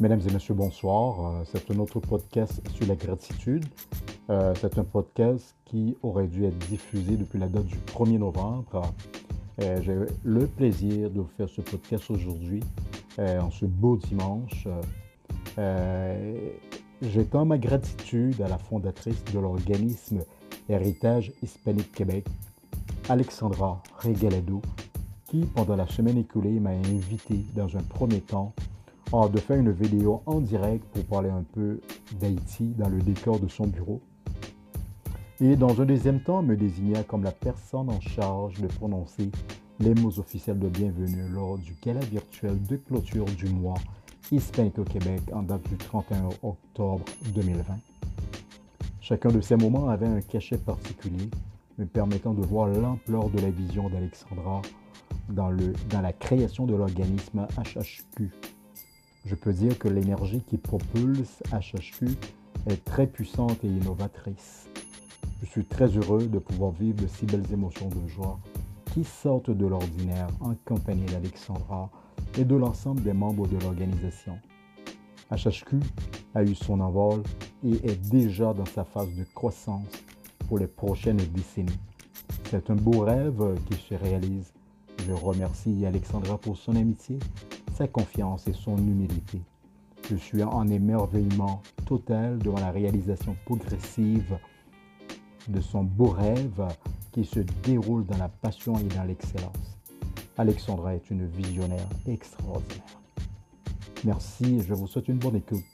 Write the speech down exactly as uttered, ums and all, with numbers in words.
Mesdames et messieurs, bonsoir. C'est un autre podcast sur la gratitude. Euh, c'est un podcast qui aurait dû être diffusé depuis la date du premier novembre. Euh, j'ai le plaisir de vous faire ce podcast aujourd'hui, euh, en ce beau dimanche. Euh, J'étends ma gratitude à la fondatrice de l'organisme Héritage Hispanique Québec, Alexandra Regalado, qui, pendant la semaine écoulée, m'a invité dans un premier temps Ah, de faire une vidéo en direct pour parler un peu d'Haïti dans le décor de son bureau. Et dans un deuxième temps, me désigna comme la personne en charge de prononcer les mots officiels de bienvenue lors du gala virtuel de clôture du mois hispanique au Québec en date du trente et un octobre deux mille vingt. Chacun de ces moments avait un cachet particulier, me permettant de voir l'ampleur de la vision d'Alexandra dans, le, dans la création de l'organisme H H Q. Je peux dire que l'énergie qui propulse H H Q est très puissante et innovatrice. Je suis très heureux de pouvoir vivre de si belles émotions de joie qui sortent de l'ordinaire en compagnie d'Alexandra et de l'ensemble des membres de l'organisation. H H Q a eu son envol et est déjà dans sa phase de croissance pour les prochaines décennies. C'est un beau rêve qui se réalise. Je remercie Alexandra pour son amitié, sa confiance et son humilité. Je suis en émerveillement total devant la réalisation progressive de son beau rêve qui se déroule dans la passion et dans l'excellence. Alexandra est une visionnaire extraordinaire. Merci et je vous souhaite une bonne écoute.